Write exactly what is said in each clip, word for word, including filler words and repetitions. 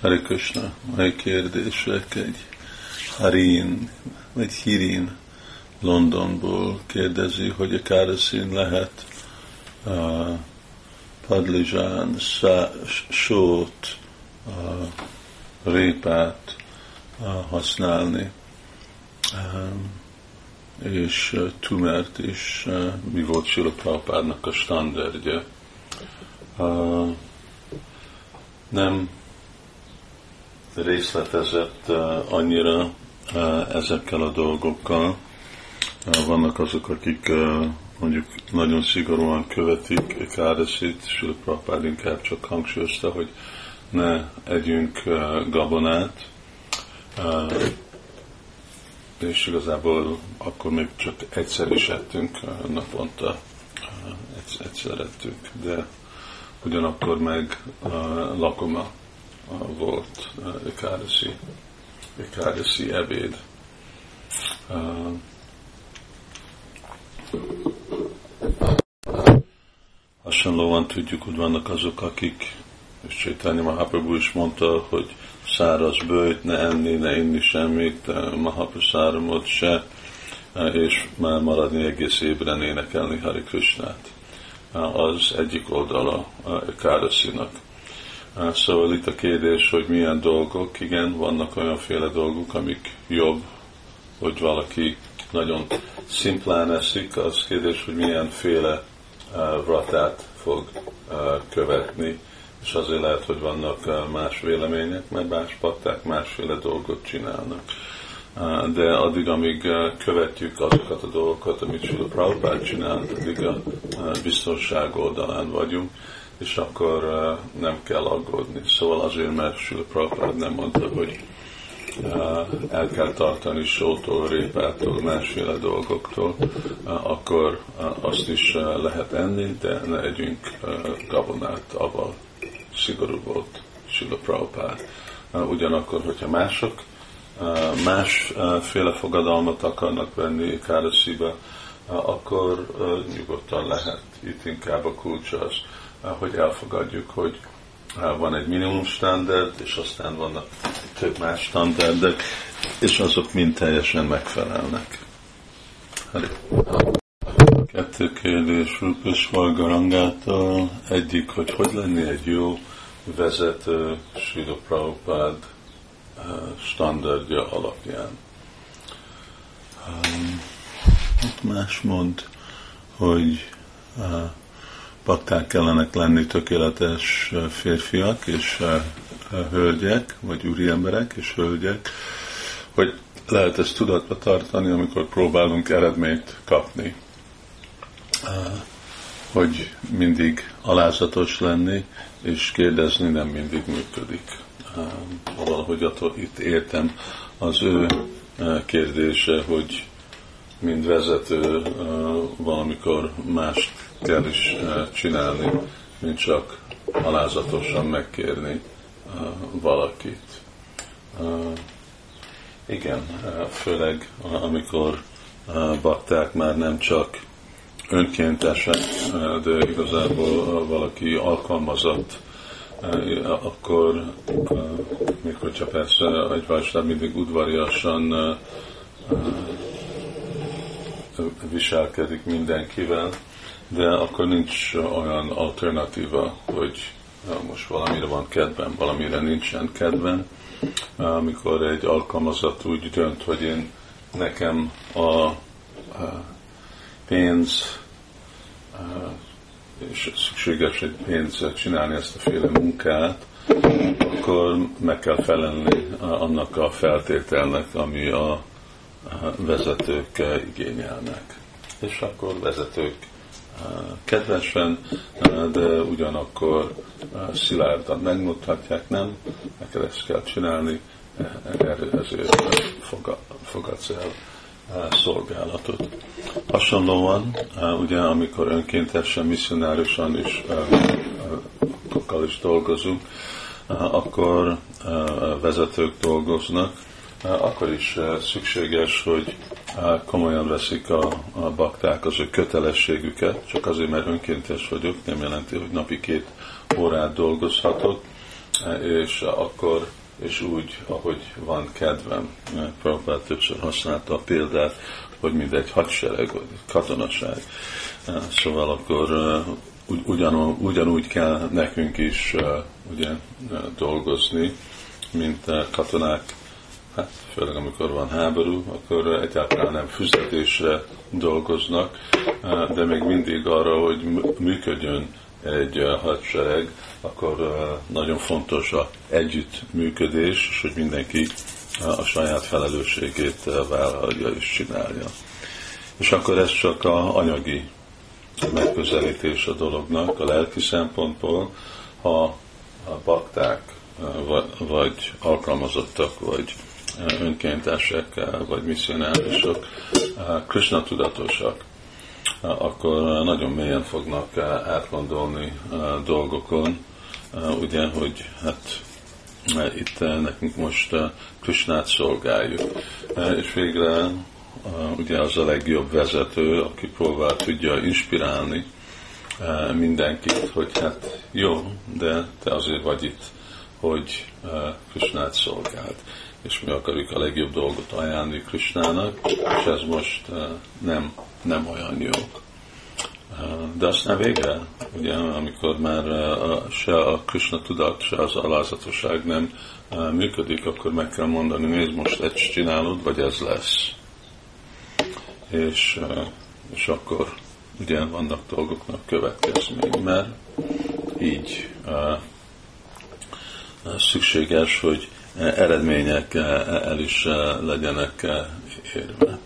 Hare Krishna, mai kérdések egy Harin, vagy Hirin Londonból kérdezi, hogy a károszín lehet uh, padlizsán, szá, sót, uh, répát uh, használni, um, és uh, tumert is, uh, mi volt Srila Prabhupádnak a standardje. Uh, nem részletezett uh, annyira uh, ezekkel a dolgokkal. Uh, vannak azok, akik uh, mondjuk nagyon szigorúan követik károszit, Srila Prabhupád inkább csak hangsúlyozta, hogy ne együnk uh, gabonát, uh, és igazából akkor még csak egyszer is ettünk uh, naponta, uh, egyszer, egyszer ettünk, de ugyanakkor meg uh, lakoma uh, volt uh, ekádeszi, ekádeszi ebéd. Uh, Hasonlóan tudjuk, hogy vannak azok, akik, és Csaitani Mahaprabu is mondta, hogy száraz bőjt ne enni, ne inni semmit, Mahaprasáramot se, és már maradni egész évben énekelni Hare Krishnát. Az egyik oldala a károszinak. Szóval itt a kérdés, hogy milyen dolgok, igen, vannak olyanféle dolgok, amik jobb, hogy valaki nagyon szimplán eszik, az kérdés, hogy milyenféle vratát fog követni, és azért lehet, hogy vannak más vélemények, mert más patták másféle dolgot csinálnak. De addig, amíg követjük azokat a dolgokat, amit Srila Prabhupád csinált, addig a biztonság oldalán vagyunk, és akkor nem kell aggódni. Szóval azért, mert Srila Prabhupád nem mondta, hogy el kell tartani sótól, répától, másféle dolgoktól, akkor azt is lehet enni, de ne együnk gabonát, avval szigorú volt Srila Prabhupád. Ugyanakkor, hogyha mások másféle fogadalmat akarnak venni károsziba, akkor nyugodtan lehet. Itt inkább a kulcs az, hogy elfogadjuk, hogy van egy minimum standard, és aztán vannak több más standardek, és azok mind teljesen megfelelnek. Kettő kérdés Rupa Goswamítól. Egyik, hogy hogy lenni egy jó vezető Srila Prabhupád standardja alapján. Más mond, hogy bakták kellenek lenni tökéletes férfiak és hölgyek, vagy úriemberek és hölgyek, hogy lehet ezt tudatba tartani, amikor próbálunk eredményt kapni. Hogy mindig alázatos lenni, és kérdezni nem mindig működik. Valahogy attól itt értem az ő kérdése, hogy mint vezető valamikor mást kell is csinálni, mint csak alázatosan megkérni valakit. Igen, főleg amikor bakták már nem csak önkéntesek, de igazából valaki alkalmazott, akkor, mikor csak persze egy vajsnáv mindig udvariasan viselkedik mindenkivel, de akkor nincs olyan alternatíva, hogy most valamire van kedvem, valamire nincsen kedvem. Amikor egy alkalmazott úgy dönt, hogy én nekem a pénz, és szükséges egy pénzzel csinálni ezt a féle munkát, akkor meg kell felelni annak a feltételnek, ami a vezetők igényelnek. És akkor vezetők kedvesen, de ugyanakkor szilárdan megmutatják, nem, neked ezt kell csinálni, ezért fogadsz el szolgálatot. Hasonlóan, ugye, amikor önkéntesen, misszionárisan is, kokkal is dolgozunk, akkor vezetők dolgoznak, akkor is szükséges, hogy komolyan veszik a, a bakták az ő kötelességüket, csak azért, mert önkéntes vagyok, nem jelenti, hogy napi két órát dolgozhatok, és akkor, és úgy, ahogy van kedvem. Prabhupada többször használta a példát, hogy mindegy hadsereg, vagy katonaság. Szóval akkor ugyanúgy, ugyanúgy kell nekünk is ugye, dolgozni, mint katonák. Hát, főleg amikor van háború, akkor egyáltalán nem füzetésre dolgoznak, de még mindig arra, hogy működjön egy hadsereg, akkor nagyon fontos az együttműködés, és hogy mindenki a saját felelősségét vállalja és csinálja. És akkor ez csak az anyagi megközelítés a dolognak, a lelki szempontból, ha a bakták vagy alkalmazottak, vagy önkéntesek, vagy misszionálisok, Krishna tudatosak, akkor nagyon mélyen fognak átgondolni dolgokon, ugye, hogy hát itt nekünk most Krishnát szolgáljuk. És végre ugye az a legjobb vezető, aki próbál tudja inspirálni mindenkit, hogy hát jó, de te azért vagy itt, hogy Krishnát szolgáld. És mi akarjuk a legjobb dolgot ajánlni Krishnának, és ez most nem, nem olyan jó. De aztán végre, ugye, amikor már se a Krishna tudat, se az alázatosság nem működik, akkor meg kell mondani, nézd, most ezt csinálod, vagy ez lesz. És, és akkor ugye vannak dolgoknak következmény, mert így szükséges, hogy eredmények el is legyenek érve.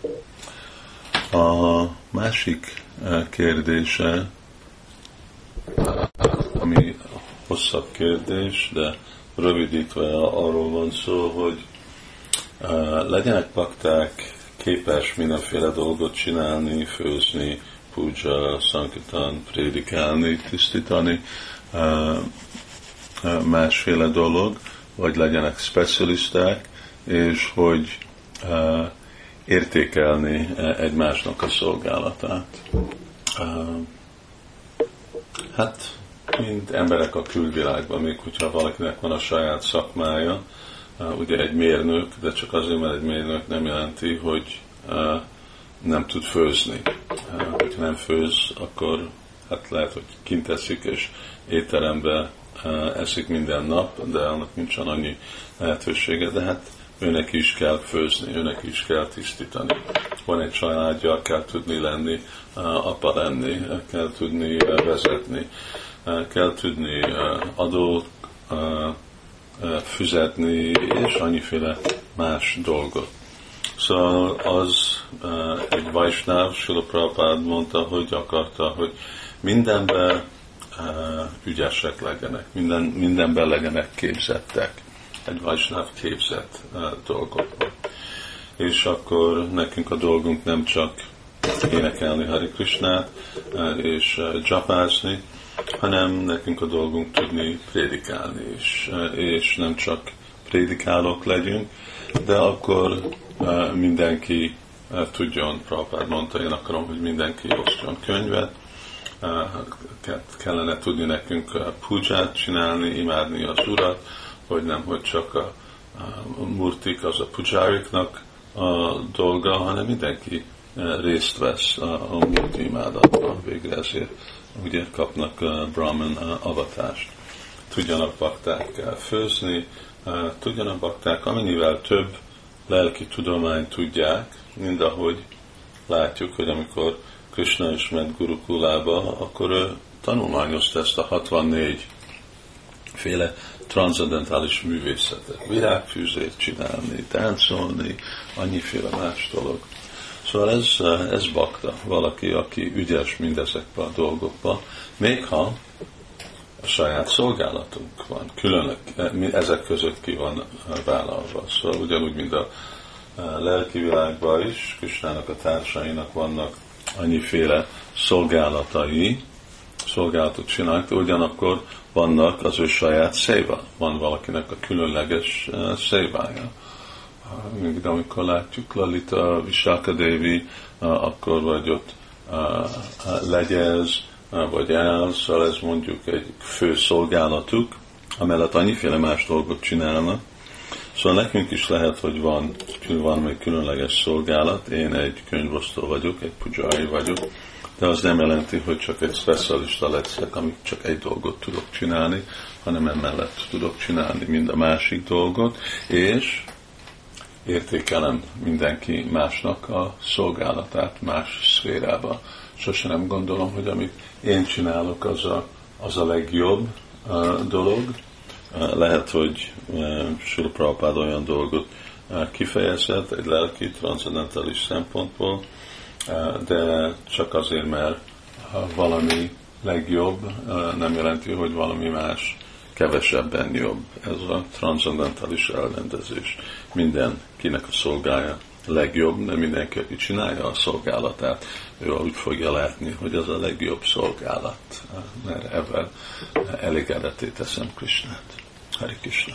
A másik kérdése, ami hosszabb kérdés, de rövidítve arról van szó, hogy legyenek bakták képes mindenféle dolgot csinálni, főzni, puja, sankirtan, prédikálni, tisztítani, másféle dolog, vagy legyenek specialisták, és hogy uh, értékelni egymásnak a szolgálatát. Uh, hát, mint emberek a külvilágban, még hogyha valakinek van a saját szakmája, uh, ugye egy mérnök, de csak azért, mert egy mérnök nem jelenti, hogy uh, nem tud főzni. Uh, hogyha nem főz, akkor hát lehet, hogy kint eszik, és étterembe eszik minden nap, de annak nincsen annyi lehetősége, de hát őnek is kell főzni, őnek is kell tisztítani. Van egy családja, kell tudni lenni, apa lenni, kell tudni vezetni, kell tudni adót fizetni, és annyiféle más dolgot. Szóval az egy Vaisnáv, Srila Prabhupada mondta, hogy akarta, hogy mindenben ügyesek legyenek, minden, mindenben legyenek képzettek, egy Vaisnáv képzett dolgokban. És akkor nekünk a dolgunk nem csak énekelni Hari Krishnát és japázni, hanem nekünk a dolgunk tudni prédikálni is. És nem csak prédikálók legyünk, de akkor mindenki tudjon, Prabhupád mondta, én akarom, hogy mindenki osztjon könyvet, kellene tudni nekünk puját csinálni, imádni az Urat, hogy nem, hogy csak a murtik, az a pujáriknak a dolga, hanem mindenki részt vesz a murti imádatban. Végre ezért ugye kapnak Brahman avatást. Tudjanak bakták főzni, tudjanak bakták, amennyivel több lelki tudományt tudják, mind ahogy látjuk, hogy amikor Krishna is ment Gurukulába, akkor ő tanulmányozta ezt a hatvannégy féle transzendentális művészetet. Virágfűzét csinálni, táncolni, annyiféle más dolog. Szóval ez, ez bakta, valaki, aki ügyes mindezekben a dolgokban, még ha a saját szolgálatunk van, különleg, ezek között ki van vállalva. Szóval ugyanúgy, mint a lelki világban is, Krishnának a társainak vannak annyiféle szolgálatai, szolgálatot csinálják, ugyanakkor vannak az ő saját széva. Van valakinek a különleges szévája. De amikor látjuk Lalita Visakadevi, akkor vagy ott legyez, vagy elsz, ez mondjuk egy fő szolgálatuk, amellett annyiféle más dolgot csinálnak. Szóval nekünk is lehet, hogy van, van még különleges szolgálat, én egy könyvosztó vagyok, egy pudzsai vagyok, de az nem jelenti, hogy csak egy specialista leszek, amit csak egy dolgot tudok csinálni, hanem emellett tudok csinálni mind a másik dolgot, és értékelem mindenki másnak a szolgálatát más szférába. Sose nem gondolom, hogy amit én csinálok, az a, az a legjobb uh, dolog. Uh, lehet, hogy uh, Srila Prabhupada olyan dolgot uh, kifejezett egy lelki, transzendentális szempontból, uh, de csak azért, mert uh, valami legjobb, uh, nem jelenti, hogy valami más kevesebben jobb. Ez a transzendentális elrendezés. Mindenkinek a szolgája legjobb, de mindenki, aki csinálja a szolgálatát, ő úgy fogja látni, hogy az a legjobb szolgálat, mert ebben elégedetté teszem Krishnát. Hare Krishna.